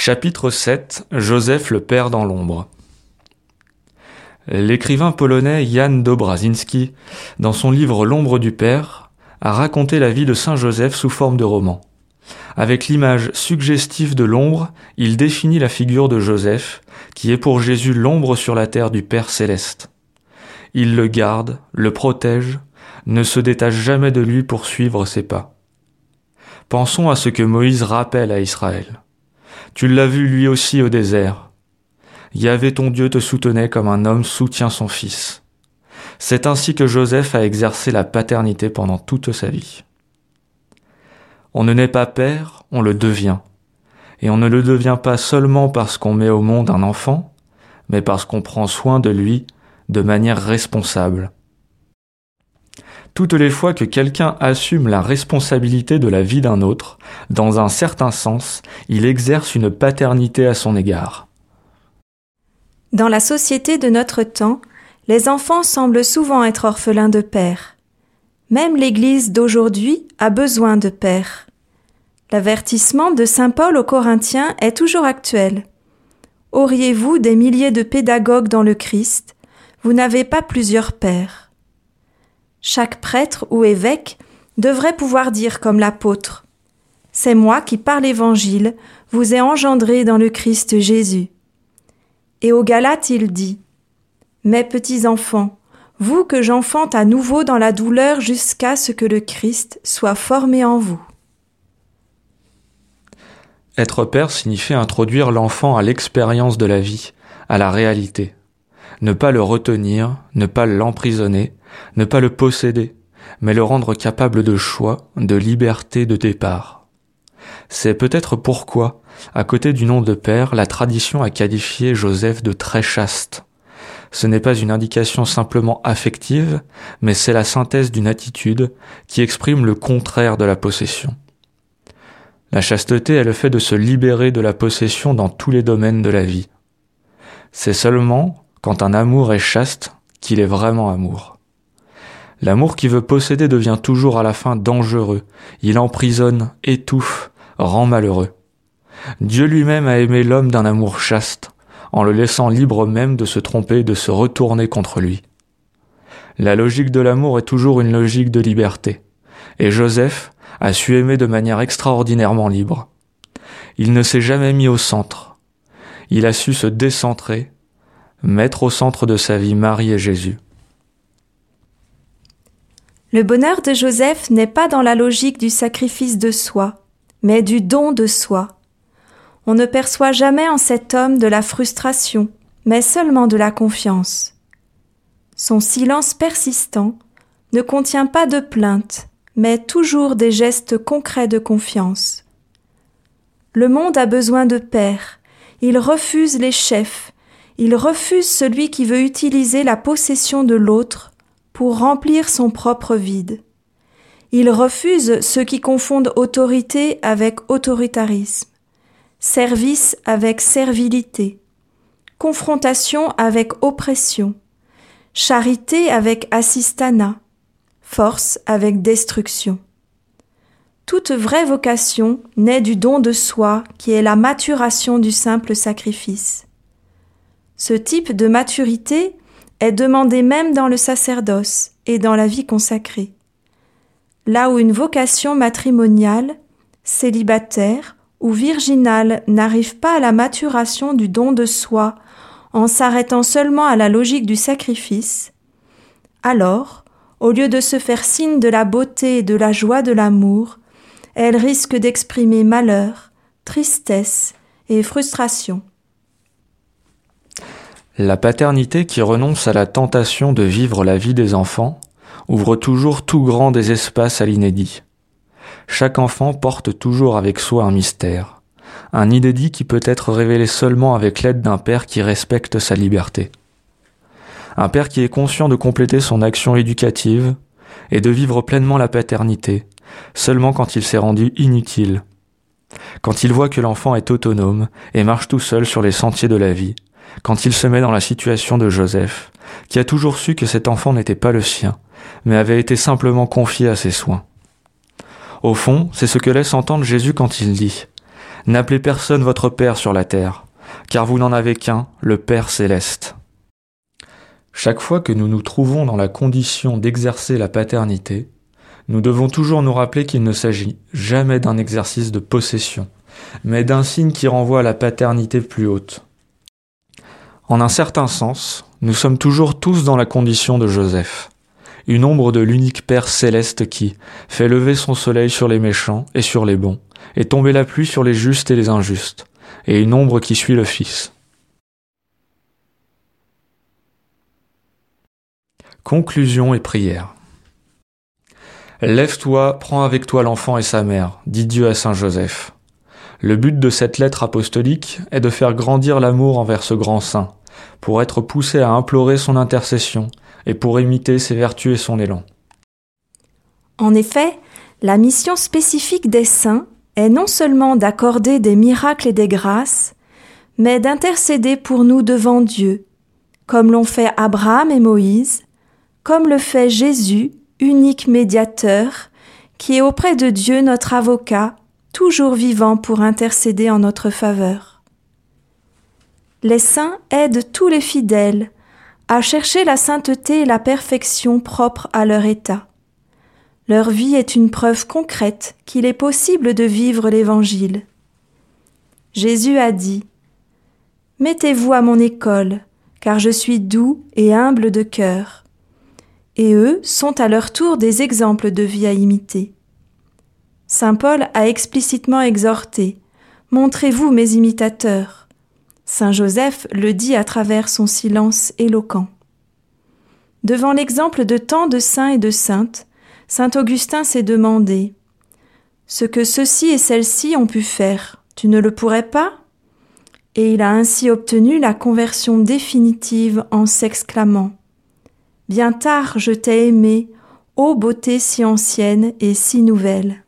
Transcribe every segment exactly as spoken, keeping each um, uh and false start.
Chapitre sept. Joseph le Père dans l'ombre. L'écrivain polonais Jan Dobraszynski, dans son livre L'ombre du Père, a raconté la vie de Saint Joseph sous forme de roman. Avec l'image suggestive de l'ombre, il définit la figure de Joseph, qui est pour Jésus l'ombre sur la terre du Père céleste. Il le garde, le protège, ne se détache jamais de lui pour suivre ses pas. Pensons à ce que Moïse rappelle à Israël. Tu l'as vu lui aussi au désert. Yahvé ton Dieu te soutenait comme un homme soutient son fils. C'est ainsi que Joseph a exercé la paternité pendant toute sa vie. On ne naît pas père, on le devient. Et on ne le devient pas seulement parce qu'on met au monde un enfant, mais parce qu'on prend soin de lui de manière responsable. Toutes les fois que quelqu'un assume la responsabilité de la vie d'un autre, dans un certain sens, il exerce une paternité à son égard. Dans la société de notre temps, les enfants semblent souvent être orphelins de père. Même l'Église d'aujourd'hui a besoin de père. L'avertissement de Saint Paul aux Corinthiens est toujours actuel. Auriez-vous des milliers de pédagogues dans le Christ ? Vous n'avez pas plusieurs pères. Chaque prêtre ou évêque devrait pouvoir dire comme l'apôtre « C'est moi qui, par l'Évangile, vous ai engendré dans le Christ Jésus. » Et aux Galates, il dit « Mes petits enfants, vous que j'enfante à nouveau dans la douleur jusqu'à ce que le Christ soit formé en vous. » Être père signifiait introduire l'enfant à l'expérience de la vie, à la réalité. Ne pas le retenir, ne pas l'emprisonner, ne pas le posséder, mais le rendre capable de choix, de liberté, de départ. C'est peut-être pourquoi, à côté du nom de père, la tradition a qualifié Joseph de très chaste. Ce n'est pas une indication simplement affective, mais c'est la synthèse d'une attitude qui exprime le contraire de la possession. La chasteté est le fait de se libérer de la possession dans tous les domaines de la vie. C'est seulement quand un amour est chaste, qu'il est vraiment amour. L'amour qui veut posséder devient toujours à la fin dangereux. Il emprisonne, étouffe, rend malheureux. Dieu lui-même a aimé l'homme d'un amour chaste, en le laissant libre même de se tromper et de se retourner contre lui. La logique de l'amour est toujours une logique de liberté. Et Joseph a su aimer de manière extraordinairement libre. Il ne s'est jamais mis au centre. Il a su se décentrer, mettre au centre de sa vie Marie et Jésus. Le bonheur de Joseph n'est pas dans la logique du sacrifice de soi, mais du don de soi. On ne perçoit jamais en cet homme de la frustration, mais seulement de la confiance. Son silence persistant ne contient pas de plaintes, mais toujours des gestes concrets de confiance. Le monde a besoin de pères, il refuse les chefs, il refuse celui qui veut utiliser la possession de l'autre pour remplir son propre vide. Il refuse ceux qui confondent autorité avec autoritarisme, service avec servilité, confrontation avec oppression, charité avec assistana, force avec destruction. Toute vraie vocation naît du don de soi qui est la maturation du simple sacrifice. Ce type de maturité est demandé même dans le sacerdoce et dans la vie consacrée. Là où une vocation matrimoniale, célibataire ou virginale n'arrive pas à la maturation du don de soi en s'arrêtant seulement à la logique du sacrifice, alors, au lieu de se faire signe de la beauté et de la joie de l'amour, elle risque d'exprimer malheur, tristesse et frustration. La paternité qui renonce à la tentation de vivre la vie des enfants ouvre toujours tout grand des espaces à l'inédit. Chaque enfant porte toujours avec soi un mystère, un inédit qui peut être révélé seulement avec l'aide d'un père qui respecte sa liberté. Un père qui est conscient de compléter son action éducative et de vivre pleinement la paternité, seulement quand il s'est rendu inutile, quand il voit que l'enfant est autonome et marche tout seul sur les sentiers de la vie, quand il se met dans la situation de Joseph, qui a toujours su que cet enfant n'était pas le sien, mais avait été simplement confié à ses soins. Au fond, c'est ce que laisse entendre Jésus quand il dit N'appelez personne votre Père sur la terre, car vous n'en avez qu'un, le Père céleste. Chaque fois que nous nous trouvons dans la condition d'exercer la paternité, nous devons toujours nous rappeler qu'il ne s'agit jamais d'un exercice de possession, mais d'un signe qui renvoie à la paternité plus haute. En un certain sens, nous sommes toujours tous dans la condition de Joseph, une ombre de l'unique Père céleste qui fait lever son soleil sur les méchants et sur les bons, et tomber la pluie sur les justes et les injustes, et une ombre qui suit le Fils. Conclusion et prière. Lève-toi, prends avec toi l'enfant et sa mère, dit Dieu à Saint Joseph. Le but de cette lettre apostolique est de faire grandir l'amour envers ce grand saint, pour être poussé à implorer son intercession et pour imiter ses vertus et son élan. En effet, la mission spécifique des saints est non seulement d'accorder des miracles et des grâces, mais d'intercéder pour nous devant Dieu, comme l'ont fait Abraham et Moïse, comme le fait Jésus, unique médiateur, qui est auprès de Dieu notre avocat, toujours vivant pour intercéder en notre faveur. Les saints aident tous les fidèles à chercher la sainteté et la perfection propres à leur état. Leur vie est une preuve concrète qu'il est possible de vivre l'Évangile. Jésus a dit : « Mettez-vous à mon école, car je suis doux et humble de cœur. » Et eux sont à leur tour des exemples de vie à imiter. Saint Paul a explicitement exhorté « Montrez-vous mes imitateurs ». Saint Joseph le dit à travers son silence éloquent. Devant l'exemple de tant de saints et de saintes, Saint Augustin s'est demandé « Ce que ceux-ci et celles-ci ont pu faire, tu ne le pourrais pas ?» Et il a ainsi obtenu la conversion définitive en s'exclamant « Bien tard je t'ai aimé, ô beauté si ancienne et si nouvelle !»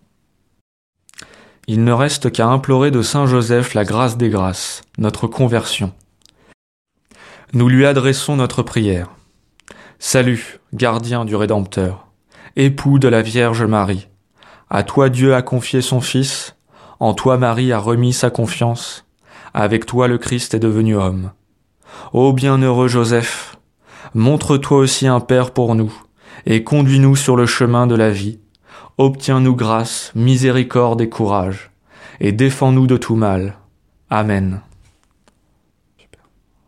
Il ne reste qu'à implorer de Saint Joseph la grâce des grâces, notre conversion. Nous lui adressons notre prière. Salut, gardien du Rédempteur, époux de la Vierge Marie. À toi Dieu a confié son Fils, en toi Marie a remis sa confiance, avec toi le Christ est devenu homme. Ô bienheureux Joseph, montre-toi aussi un Père pour nous, et conduis-nous sur le chemin de la vie. Obtiens-nous grâce, miséricorde et courage, et défends-nous de tout mal. Amen.